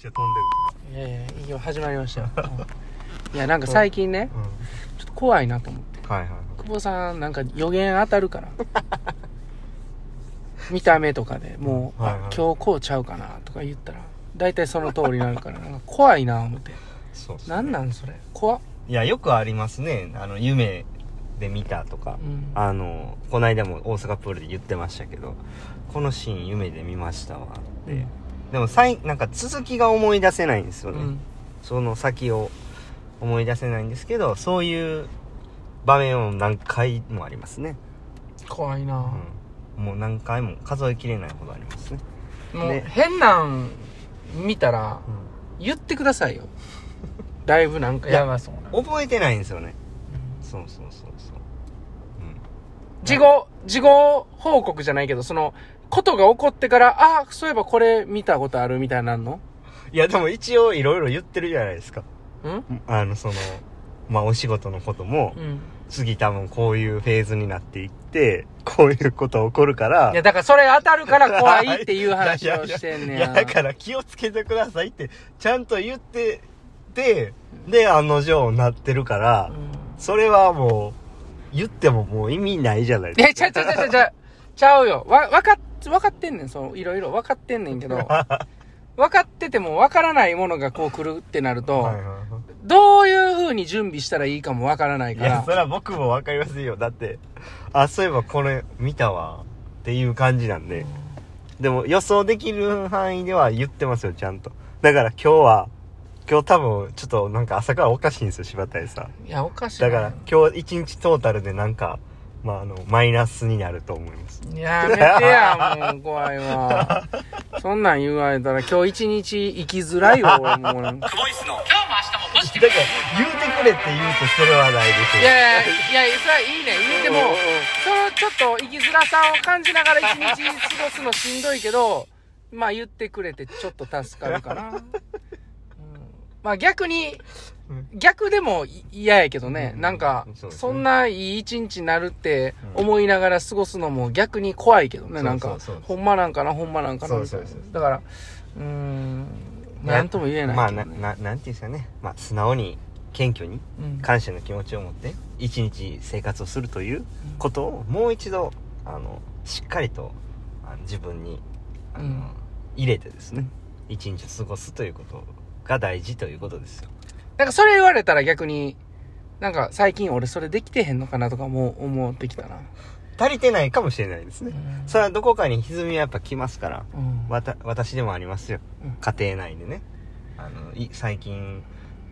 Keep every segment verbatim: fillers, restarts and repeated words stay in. ちゃ飛んでる。いやいやいいよ、始まりましたよ、うん、いやなんか最近ね、うん、ちょっと怖いなと思って、はいはいはい、久保さんなんか予言当たるから見た目とかでもう、はいはい、今日こうちゃうかなとか言ったら大体その通りになるからなんか怖いな思って。そうそう、なんなんそれ怖っ。いやよくありますね、あの夢で見たとか、うん、あのこの間も大阪プールで言ってましたけど、このシーン夢で見ましたわって、うん、でもさいなんか続きが思い出せないんですよね、うん、その先を思い出せないんですけど、そういう場面を何回もありますね。怖いな、うん、もう何回も数えきれないほどありますね。もう変なん見たら、うん、言ってくださいよライブなんかやばそうな。覚えてないんですよね、うん、そうそうそうそう、うん、事後事後報告じゃないけど、そのことが起こってから、あそういえばこれ見たことあるみたいなの。いやでも一応いろいろ言ってるじゃないですか、んあのそのまあお仕事のことも、うん、次多分こういうフェーズになっていってこういうこと起こるから、いやだからそれ当たるから怖いっていう話をしてんねや。いやいやいや、だから気をつけてくださいってちゃんと言ってで、で案の定なってるから、うん、それはもう言ってももう意味ないじゃないですか。いやちゃうちゃうちゃうちゃうよ、わ分か分かってんねん、そういろいろ分かってんねんけど分かってても分からないものがこう来るってなるとはいはい、はい、どういう風に準備したらいいかも分からないから。いやそれは僕も分かりませんよ、だってあそういえばこれ見たわっていう感じなんで、うん、でも予想できる範囲では言ってますよちゃんと。だから今日は今日多分ちょっとなんか朝からおかしいんですよ柴田さん。いやおかしいだから今日一日トータルでなんか、まあ、あのマイナスになると思います。いやめてやもう怖いわそんなん言われたら今日一日生きづらいよ俺もうクボイスの今日も明日もポジティブだから言うてくれって言うとそれはないでしょ。いやいやいやそれはいいね言うても、そのちょっと生きづらさを感じながら一日過ごすのしんどいけどまあ言ってくれてちょっと助かるかなまあ逆に、逆でも嫌やけどね、うん、なんか、そんないい一日になるって思いながら過ごすのも逆に怖いけどね、うん、なんか、ほんまなんかな、ほんまなんかな、みたいな。だから、うーん、なんとも言えないけどね。まあ、な、なんていうんですかね、まあ、素直に、謙虚に、感謝の気持ちを持って、一日生活をするということを、もう一度、あの、しっかりと、あの自分に、あの、うん、入れてですね、一日過ごすということを、が大事ということですよ。なんかそれ言われたら逆になんか最近俺それできてへんのかなとかも思ってきたな。足りてないかもしれないですね、うん、それはどこかに歪みはやっぱ来ますから、うん、わた私でもありますよ、うん、家庭内でね、あの最近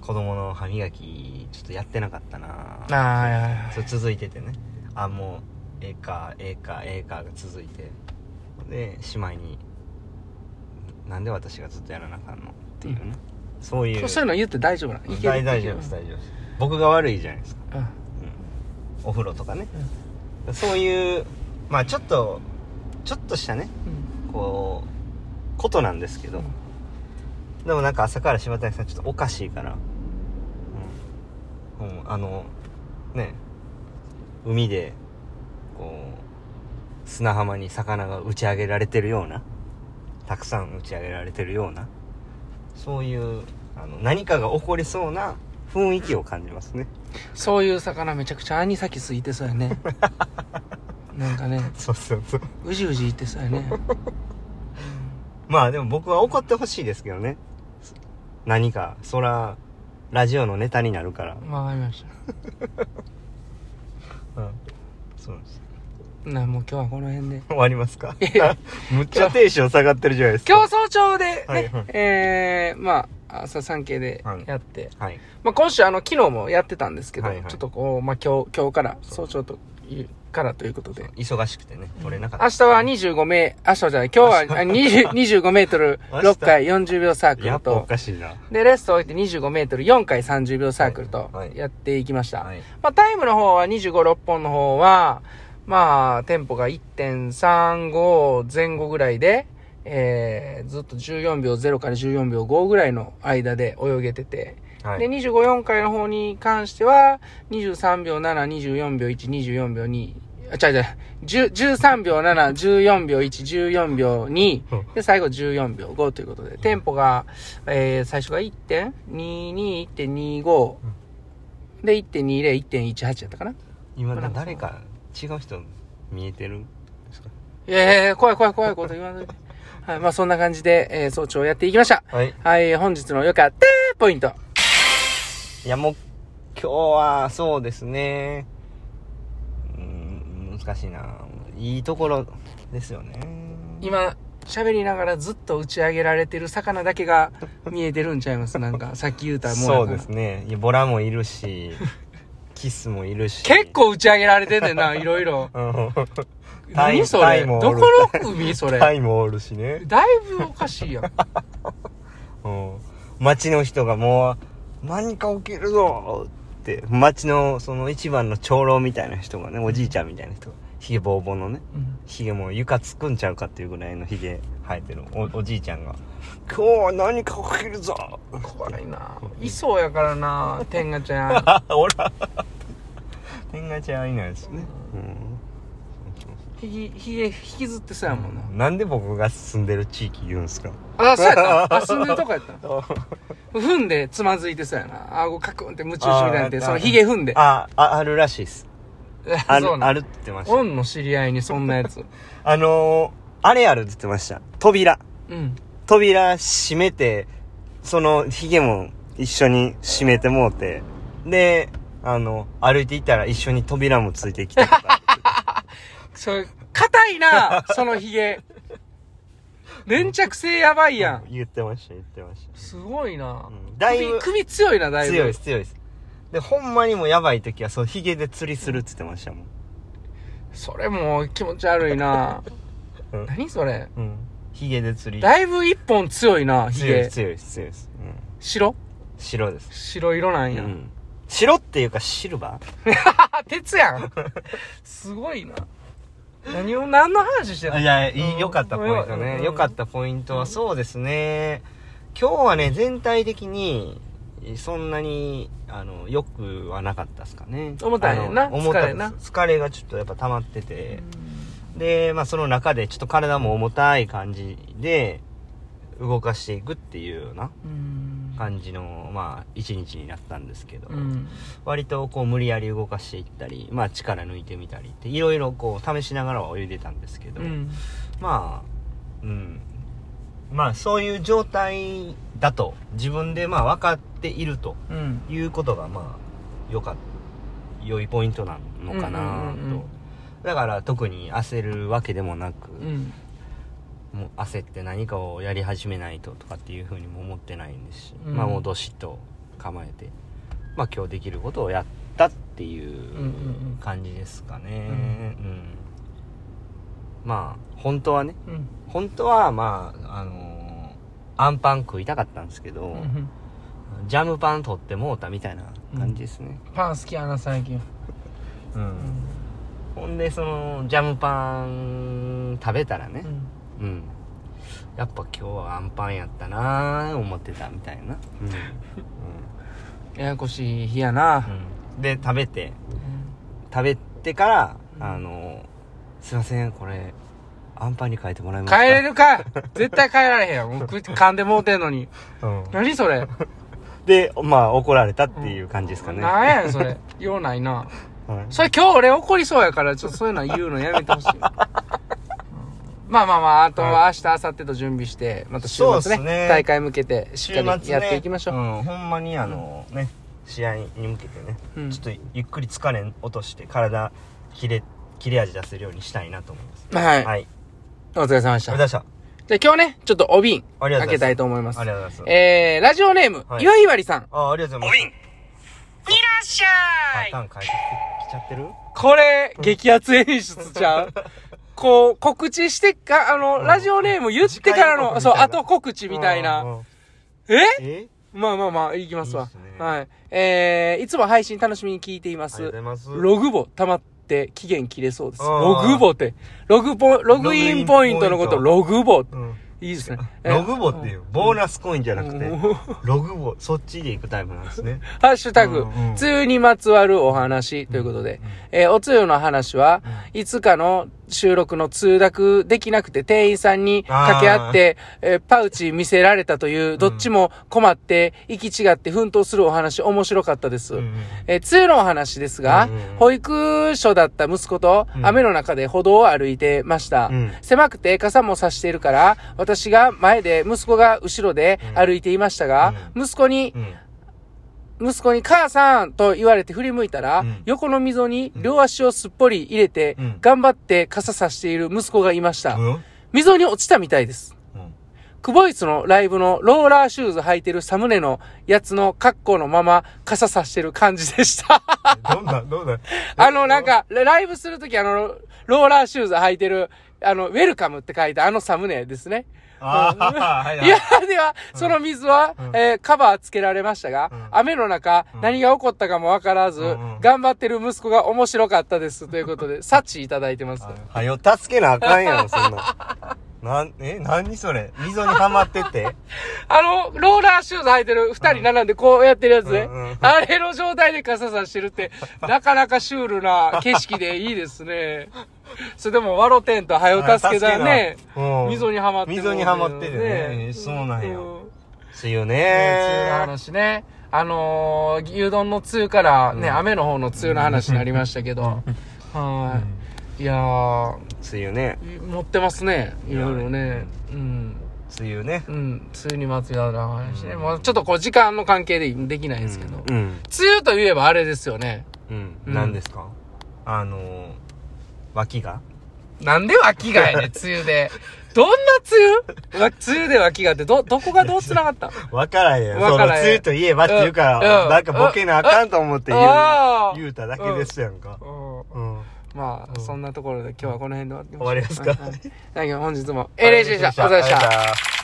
子供の歯磨きちょっとやってなかったなあ、それ続いててね、あもうええかええかええかが続いて、で姉妹になんで私がずっとやらなあかんのっていうね、うん、そういうそういうの言って大丈夫なの？いける？大丈夫です大丈夫です、僕が悪いじゃないですか、うんうん、お風呂とかね、うん、そういうまあちょっとちょっとしたね、うん、こうことなんですけど、うん、でもなんか朝から柴谷さんちょっとおかしいから、うんうん、あのね海でこう砂浜に魚が打ち上げられてるような、たくさん打ち上げられてるような、そういうあの何かが起こりそうな雰囲気を感じますね。そういう魚めちゃくちゃアニサキスいてそうやねなんかね、そうそうそう、うじうじいてそうやねまあでも僕は怒ってほしいですけどね、何かそらラジオのネタになるから。わかりました、うん、そうです。なもう今日はこの辺で終わりますかむっちゃテンション下がってるじゃないですか今日早朝でね、はいはい、えー、まあ朝産経でやって、はいはい、まあ、今週あの昨日もやってたんですけど、はいはい、ちょっとこう、まあ、今日今日から早朝というからということで忙しくてね取れなかった、うん、明日は25名明日じゃない今日はにじゅうにじゅうごメートルろっかいよんじゅうびょうサークルと、おかしいな、でレストを置いてにじゅうごメートルよんかいさんじゅうびょうサークルとやっていきました、はいはいはい、まあ、タイムの方はにじゅうごろっぽんの方はまあ、テンポが いってんさんご 前後ぐらいで、えー、ずっとじゅうよんびょうゼロからじゅうよんびょうごぐらいの間で泳げてて、はい、で、にじゅうご、よんかいの方に関しては、にじゅうさんびょうなな、にじゅうよんびょういち、にじゅうよんびょうに、違う違う、じゅうさんびょうなな、じゅうよんびょういち、じゅうよんびょうに、うん、で最後じゅうよんびょうごということで、テンポが、えー、最初が いってんにじゅうに、いってんにじゅうご、うん、で いってんにじゅう、いってんじゅうはち やったかな。今なんか誰か違う人見えてるんですか？いやいや、怖い怖い怖いこと言わないで、はい、まあそんな感じで、えー、早朝やっていきました。はい、はい、本日のよかったポイント。いやもう今日はそうですね、難しいな。いいところですよね。今喋りながらずっと打ち上げられてる魚だけが見えてるんちゃいます？なんかさっき言うたらもうそうですね。いやボラもいるしキスもいるし、結構打ち上げられてんねんな、いろいろ、うん、何それ、どこの海それ。タイもおるしね、だいぶおかしいやん、うん、街の人がもう何か起きるぞって、町のその一番の長老みたいな人がね、おじいちゃんみたいな人が、ひげぼうぼうのね、うん、ひげもう床つくんちゃうかっていうぐらいのひげ生えてる お, おじいちゃんが今日は何か起きるぞ。怖いな、いそうやからな天下ちゃんほら天下ちゃんはいないですね、うん、ひげひげ引きずってそうやもんな、うん、なんで僕が住んでる地域言うんすか。あ、そうやったあ、住んでるとこやった踏んでつまずいてそうやな、顎カクンってムチ打ちみたいなって、そのひげ踏んで、ああ、あるらしいっすある、あるって言ってました。オンの知り合いにそんなやつあのー、あれあるって言ってました。扉、うん、扉閉めて、そのヒゲも一緒に閉めてもうて、であの歩いていたら一緒に扉もついてきたそれ硬いなそのヒゲ粘着性やばいやん、うん、言ってました言ってました。すごいな、うん、だいぶ首、首強いな、だいぶ強いです強いです。で、ほんまにもやばい時は、そう、ヒゲで釣りするって言ってましたもん。それもう気持ち悪いな、うん、何それ、うん、ヒゲで釣り。だいぶ一本強いな、ヒゲ。強いです、強いです。うん、白白です。白色なんや。うん、白っていうかシルバー鉄やんすごいな。何を、何の話してんの。いや、良かったポイントね。良かったポイントは、そうですね。今日はね、全体的に、そんなにあのよくはなかったですかね。重たいねんな、疲れな、疲れがちょっとやっぱ溜まってて、でまあその中でちょっと体も重たい感じで動かしていくっていうような感じの、まあ一日になったんですけど、割とこう無理やり動かしていったり、まあ力抜いてみたりっていろいろこう試しながらは泳いでたんですけど、うん、まあうん。まあそういう状態だと自分でまあ分かっているということがまあ良かった、良いポイントなのかなと。だから特に焦るわけでもなく、うん、もう焦って何かをやり始めないととかっていうふうにも思ってないんですし、うん、まあもうどしっと構えて、まあ今日できることをやったっていう感じですかね。うんうんうん、まあ本当はね、うん、本当はまああのー、アンパン食いたかったんですけど、うん、ジャムパン取ってもうたみたいな感じですね。うん、パン好きやな最近。うん。うん、ほんでそのジャムパン食べたらね、うん、うん、やっぱ今日はアンパンやったなー思ってたみたいな。うんうん、ややこしい日やな。うん、で食べて、うん、食べてから、うん、あのー。すいません、これ、アンパンに変えてもらえますか？変えれるか絶対変えられへんやん。もう噛んでもうてんのに。うん。何それで、まあ、怒られたっていう感じですかね。うん、なんやねん、それ。用ないな。はい、それ今日俺怒りそうやから、ちょっとそういうの言うのやめてほしい。まあまあまあ、あとは明日、明後日と準備して、また週末ね、そうですね、大会向けて、しっかりやっていきましょう。ね、うん、ほんまにあの、ね、試合に向けてね、うん、ちょっとゆっくり疲れ落として、体切れて、切れ味出せるようにしたいなと思います。はい。はい。お疲れ様でした。お疲れ様でした。じゃあ今日ね、ちょっとお瓶開けたいと思います。ありがとうございます。えー、ラジオネーム、はい、岩井わりさん。あ、ありがとうございます。お瓶。いらっしゃい。パターン変えてきちゃってる？これ、激アツ演出ちゃう？こう、告知してか、あの、うん、ラジオネーム言ってからの、そう、後告知みたいな。うんうん、え？え？まあまあまあ、いきますわ。いいですね、はい。えー、いつも配信楽しみに聞いています。ありがとうございます。ログボ溜まって期限切れそうです。ログボってログポログインポイントのことログボって、うん、いいですね。ログボっていう、ボーナスコインじゃなくて、ログボ、そっちで行くタイプなんですね。ハッシュタグ、うん、つゆにまつわるお話ということで、うんうん、えー、おつゆの話は、うん、いつかの収録の通訳できなくて店員さんに掛け合って、えー、パウチ見せられたという、どっちも困って、行き違って奮闘するお話、面白かったです。うん、えー、つゆのお話ですが、うん、保育所だった息子と、うん、雨の中で歩道を歩いてました。うん、狭くて傘も差しているから、私が前で息子が後ろで歩いていましたが、うん、息子に、うん息子に母さんと言われて振り向いたら、うん、横の溝に両足をすっぽり入れて、うん、頑張って傘さしている息子がいました。うん、溝に落ちたみたいです。うん、クボイツのライブのローラーシューズ履いてるサムネのやつの格好のまま傘さしてる感じでした。どんなどんなあのなんかライブするときあのローラーシューズ履いてるあのウェルカムって書いたあのサムネですね。あはいはい、いやでは、うん、その水は、うんえー、カバーつけられましたが、うん、雨の中、うん、何が起こったかもわからず、うんうん、頑張ってる息子が面白かったですということで幸いただいてます。はよ助けなあかんやろそんな。なんえ何それ溝にはまっててあのローラーシューズ履いてる二人並んでこうやってるやつね、うんうん、あれの状態で傘さしてるってなかなかシュールな景色でいいですね。それでもワロテンとはよ助けだね、うん、溝にはまってる、ね、溝にはまってるね、うん、そうなんや、うん、つゆねー、つゆの話ね、あのー、牛丼のつゆからね、うん、雨の方のつゆの話になりましたけど、うん、はい、うんいやー梅雨ね持ってますねいろいろね、うん、梅雨ね、うん、梅雨にまつわる話ね、うん、もうちょっとこう時間の関係でできないんですけど、うんうん、梅雨といえばあれですよね、うんうん、何ですかあのー、脇がなんで脇がやね梅雨でどんな梅雨梅雨で脇がってどどこがどう繋がったわからへんよその梅雨といえばって言うから、うん、なんかボケなあかんと思って言う、うん、言うただけですやんか、うんうんまあ、うん、そんなところで今日はこの辺で終わりますか。はい、本日もエーエルエイチでした。お疲れ様でした。